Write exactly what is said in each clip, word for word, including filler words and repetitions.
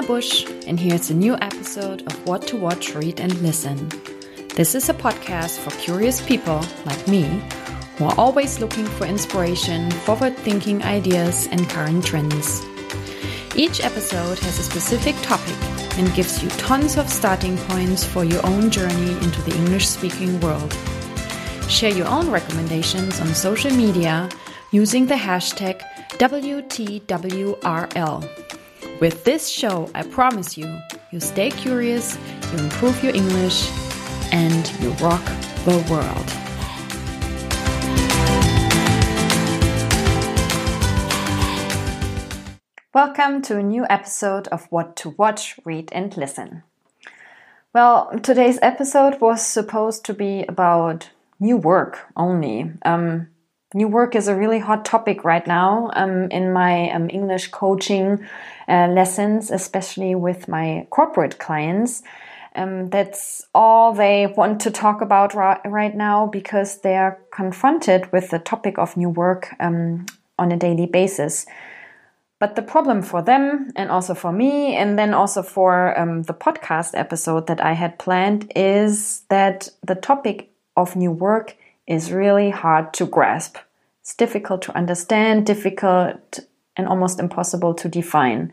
Tina Busch, and here's a new episode of What to Watch, Read and Listen. This is a podcast for curious people like me who are always looking for inspiration, forward-thinking ideas and current trends. Each episode has a specific topic and gives you tons of starting points for your own journey into the English-speaking world. Share your own recommendations on social media using the hashtag W T W R L. With this show, I promise you, you stay curious, you improve your English, and you rock the world. Welcome to a new episode of What to Watch, Read and Listen. Well, today's episode was supposed to be about new work only. Um, New work is a really hot topic right now um, in my um, English coaching uh, lessons, especially with my corporate clients. Um, that's all they want to talk about ra- right now because they are confronted with the topic of new work um, on a daily basis. But the problem for them and also for me and then also for um, the podcast episode that I had planned is that the topic of new work is really hard to grasp. It's difficult to understand, difficult and almost impossible to define.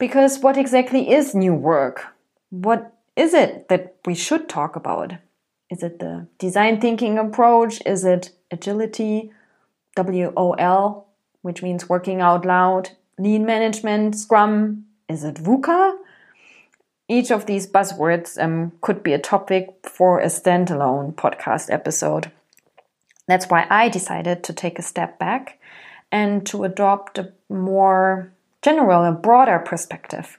Because what exactly is new work? What is it that we should talk about? Is it the design thinking approach? Is it agility, W O L, which means working out loud, lean management, Scrum? Is it VUCA? Each of these buzzwords um, could be a topic for a standalone podcast episode. That's why I decided to take a step back and to adopt a more general and broader perspective.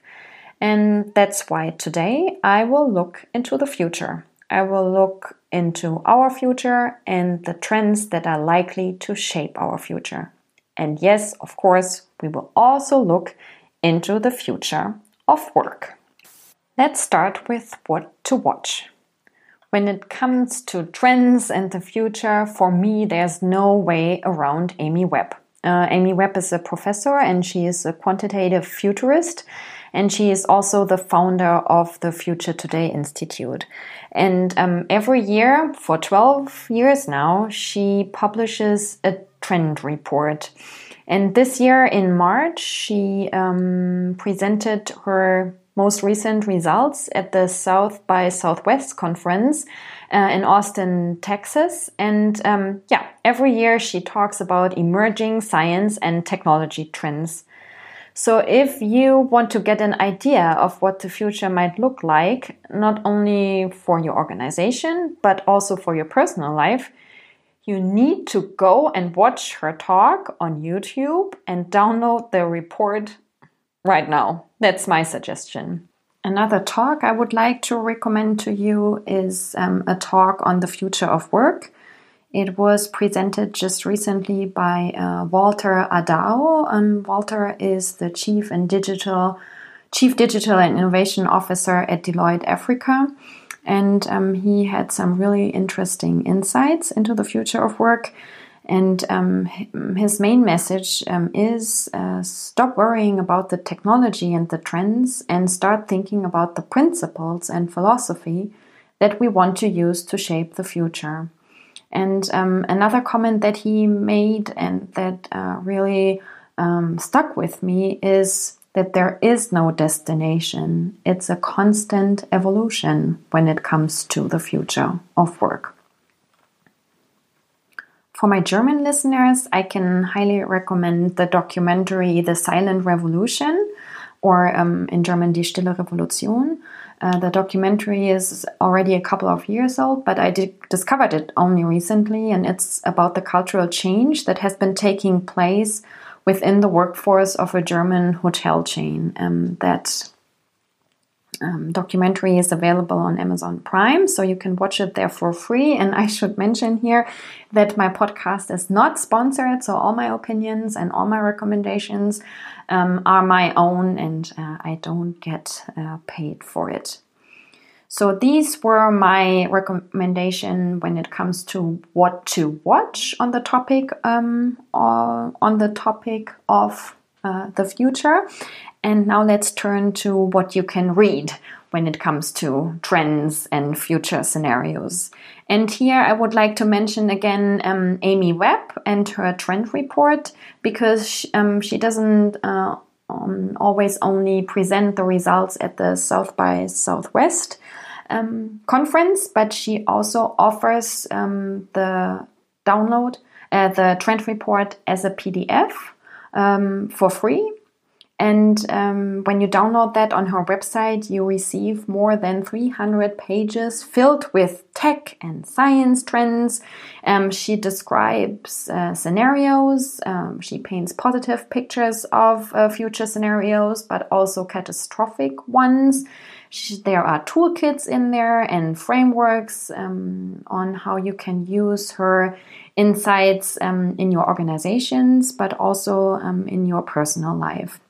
And that's why today I will look into the future. I will look into our future and the trends that are likely to shape our future. And yes, of course, we will also look into the future of work. Let's start with what to watch. When it comes to trends and the future, for me, there's no way around Amy Webb. Uh, Amy Webb is a professor and she is a quantitative futurist, and she is also the founder of the Future Today Institute. And um, every year, for twelve years now, she publishes a trend report. And this year in March, she um, presented her most recent results at the South by Southwest conference uh, in Austin, Texas. And um, yeah, every year she talks about emerging science and technology trends. So if you want to get an idea of what the future might look like, not only for your organization, but also for your personal life, you need to go and watch her talk on YouTube and download the report right now. That's my suggestion. Another talk I would like to recommend to you is um, a talk on the future of work. It was presented just recently by uh, Walter Adao. Um, Walter is the Chief and Digital, Chief Digital and Innovation Officer at Deloitte Africa. And um, he had some really interesting insights into the future of work. And um, his main message um, is uh, stop worrying about the technology and the trends and start thinking about the principles and philosophy that we want to use to shape the future. And um, another comment that he made and that uh, really um, stuck with me is that there is no destination. It's a constant evolution when it comes to the future of work. For my German listeners, I can highly recommend the documentary The Silent Revolution, or um, in German, Die Stille Revolution. Uh, the documentary is already a couple of years old, but I did, discovered it only recently, and it's about the cultural change that has been taking place within the workforce of a German hotel chain. Um, that Um, documentary is available on Amazon Prime, so you can watch it there for free. And I should mention here that my podcast is not sponsored, so all my opinions and all my recommendations um, are my own, and uh, I don't get uh, paid for it. So these were my recommendation when it comes to what to watch on the topic um, on the topic of uh, the future. And now let's turn to what you can read when it comes to trends and future scenarios. And here I would like to mention again um, Amy Webb and her trend report, because she, um, she doesn't uh, um, always only present the results at the South by Southwest um, conference, but she also offers um, the download, uh, the trend report as a P D F um, for free. And um, when you download that on her website, you receive more than three hundred pages filled with tech and science trends. Um, she describes uh, scenarios. Um, she paints positive pictures of uh, future scenarios, but also catastrophic ones. She, there are toolkits in there and frameworks um, on how you can use her insights um, in your organizations, but also um, in your personal life.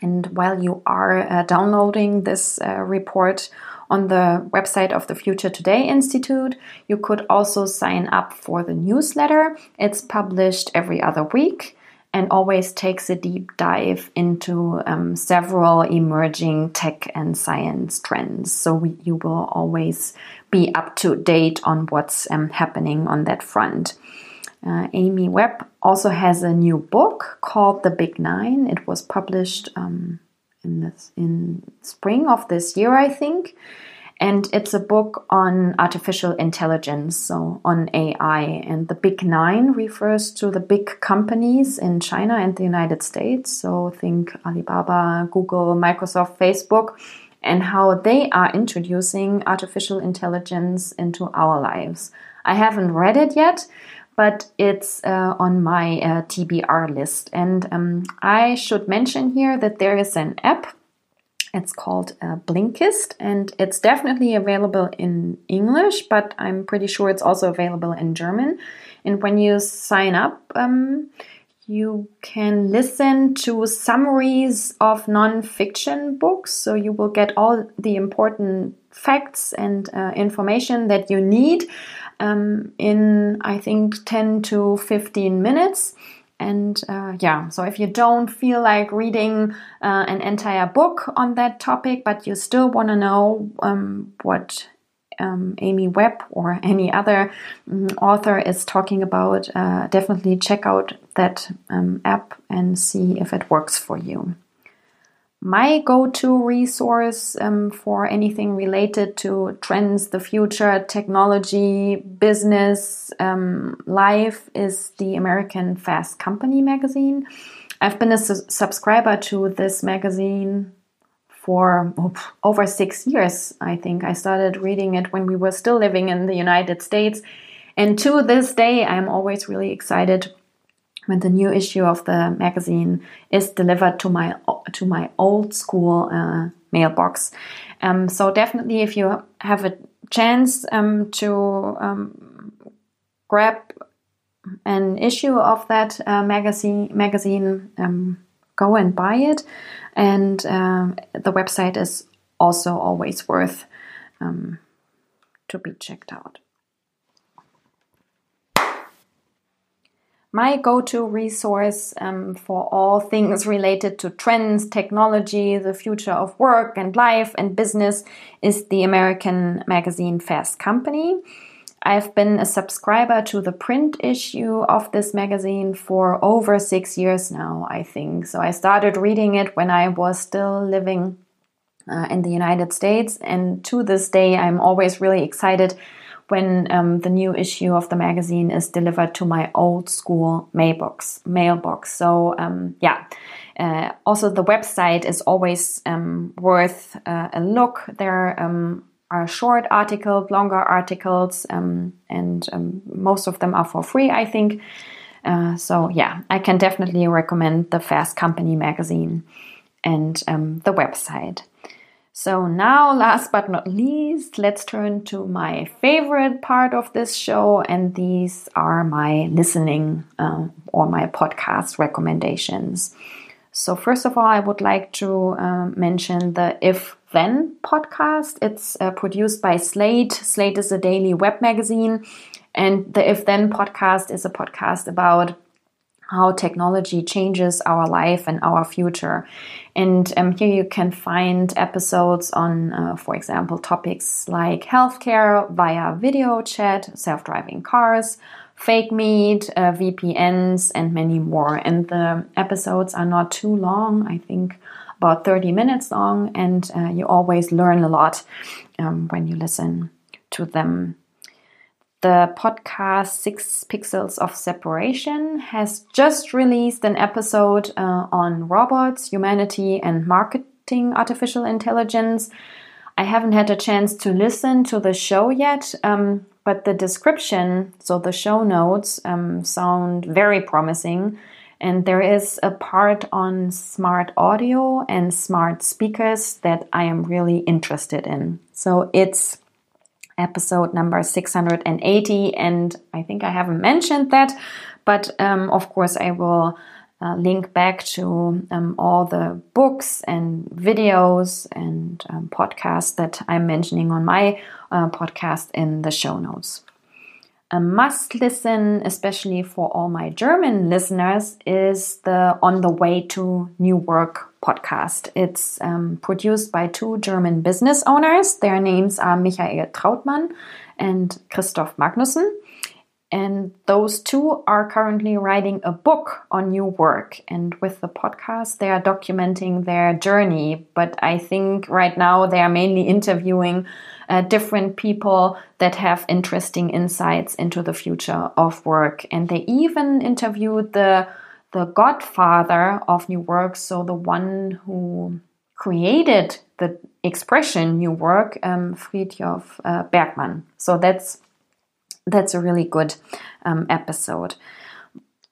And while you are uh, downloading this uh, report on the website of the Future Today Institute, you could also sign up for the newsletter. It's published every other week and always takes a deep dive into um, several emerging tech and science trends. So we, you will always be up to date on what's um, happening on that front. Uh, Amy Webb also has a new book called The Big Nine. It was published um, in, this, in spring of this year, I think. And it's a book on artificial intelligence, so on A I. And The Big Nine refers to the big companies in China and the United States. So think Alibaba, Google, Microsoft, Facebook, and how they are introducing artificial intelligence into our lives. I haven't read it yet, but it's uh, on my uh, T B R list. And um, I should mention here that there is an app. It's called uh, Blinkist, and it's definitely available in English, but I'm pretty sure it's also available in German. And when you sign up, um, you can listen to summaries of non-fiction books, so you will get all the important facts and uh, information that you need um, in, I think, ten to fifteen minutes. And uh, yeah, so if you don't feel like reading uh, an entire book on that topic, but you still want to know um, what Um, Amy Webb or any other um, author is talking about, uh, definitely check out that um, app and see if it works for you. My go-to resource um, for anything related to trends, the future, technology, business, um, life is the American Fast Company magazine. I've been a su- subscriber to this magazine for over six years, I think. I started reading it when we were still living in the United States. And to this day, I'm always really excited when the new issue of the magazine is delivered to my to my old school uh, mailbox. Um, so definitely, if you have a chance um, to um, grab an issue of that uh, magazine, magazine um, go and buy it. And uh, the website is also always worth um, to be checked out. My go-to resource um, for all things related to trends, technology, the future of work and life and business is the American magazine Fast Company. I've been a subscriber to the print issue of this magazine for over six years now, I think. So I started reading it when I was still living uh, in the United States. And to this day, I'm always really excited when um, the new issue of the magazine is delivered to my old school mailbox. mailbox. So um, yeah, uh, also the website is always um, worth uh, a look. There um are short articles, longer articles, um, and um, most of them are for free, I think. Uh, so yeah, I can definitely recommend the Fast Company magazine and um, the website. So now, last but not least, let's turn to my favorite part of this show, and these are my listening um, or my podcast recommendations. So first of all, I would like to uh, mention the If Then podcast. It's uh, produced by Slate. Slate is a daily web magazine, and the If Then podcast is a podcast about how technology changes our life and our future. And um, here you can find episodes on, uh, for example, topics like healthcare via video chat, self-driving cars, fake meat, uh, V P Ns, and many more. And the episodes are not too long, I think about thirty minutes long, and uh, you always learn a lot um, when you listen to them. The podcast Six Pixels of Separation has just released an episode uh, on robots, humanity, and marketing artificial intelligence. I haven't had a chance to listen to the show yet, um, but the description, so the show notes, um, sound very promising. And there is a part on smart audio and smart speakers that I am really interested in. So it's episode number six hundred eighty, and I think I haven't mentioned that, but um, of course I will uh, link back to um, all the books and videos and um, podcasts that I'm mentioning on my uh, podcast in the show notes. A must listen, especially for all my German listeners, is the On the Way to New Work podcast. It's um, produced by two German business owners. Their names are Michael Trautmann and Christoph Magnussen. And those two are currently writing a book on new work. And with the podcast, they are documenting their journey. But I think right now they are mainly interviewing uh, different people that have interesting insights into the future of work. And they even interviewed the, the godfather of new work, so the one who created the expression new work, um, Frithjof uh, Bergmann. So that's That's a really good um, episode.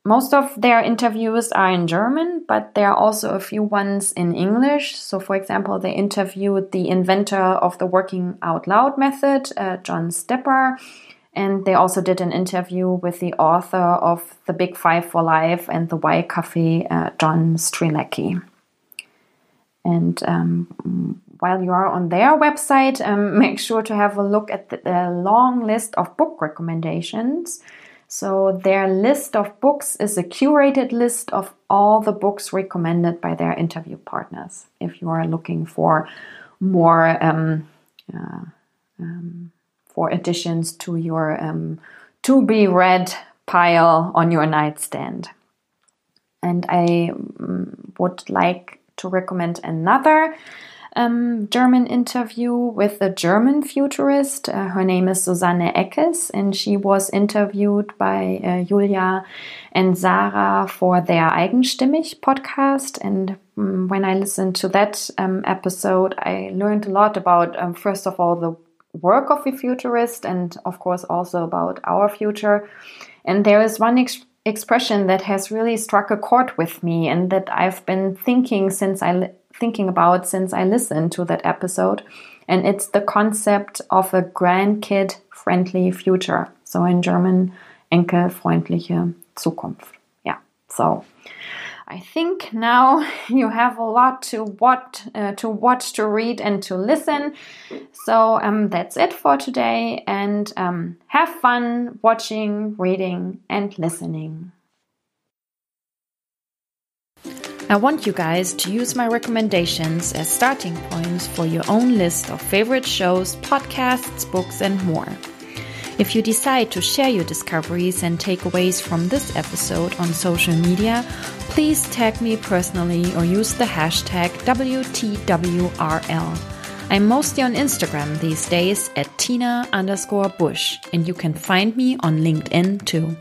Most of their interviews are in German, but there are also a few ones in English. So, for example, they interviewed the inventor of the working out loud method, uh, John Stepper, and they also did an interview with the author of The Big Five for Life and The Why Cafe, uh, John Strelecky. And um, while you are on their website, um, make sure to have a look at the, the long list of book recommendations. So their list of books is a curated list of all the books recommended by their interview partners. If you are looking for more um, uh, um, for additions to your um, to-be-read pile on your nightstand. And I um, would like to recommend another um, German interview with a German futurist. Uh, her name is Susanne Eckes, and she was interviewed by uh, Julia and Sarah for their Eigenstimmig podcast. And um, when I listened to that um, episode, I learned a lot about, um, first of all, the work of the futurist, and of course also about our future. And there is one ex- expression that has really struck a chord with me, and that I've been thinking since I li- thinking about since I listened to that episode, and it's the concept of a grandkid-friendly future. So in German, enkelfreundliche Zukunft. Yeah. So I think now you have a lot to watch, uh, to watch, to read, and to listen. So um, that's it for today. And um, have fun watching, reading, and listening. I want you guys to use my recommendations as starting points for your own list of favorite shows, podcasts, books, and more. If you decide to share your discoveries and takeaways from this episode on social media, please tag me personally or use the hashtag W T W R L. I'm mostly on Instagram these days at Tina underscore Busch, and you can find me on LinkedIn too.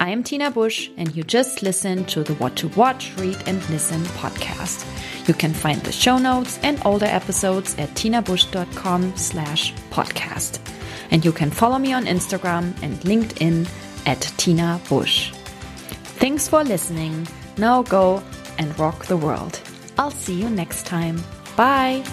I am Tina Busch, and you just listened to the What to Watch, Read and Listen podcast. You can find the show notes and older episodes at tinabusch.com slash podcast. And you can follow me on Instagram and LinkedIn at Tina Busch. Thanks for listening. Now go and rock the world. I'll see you next time. Bye.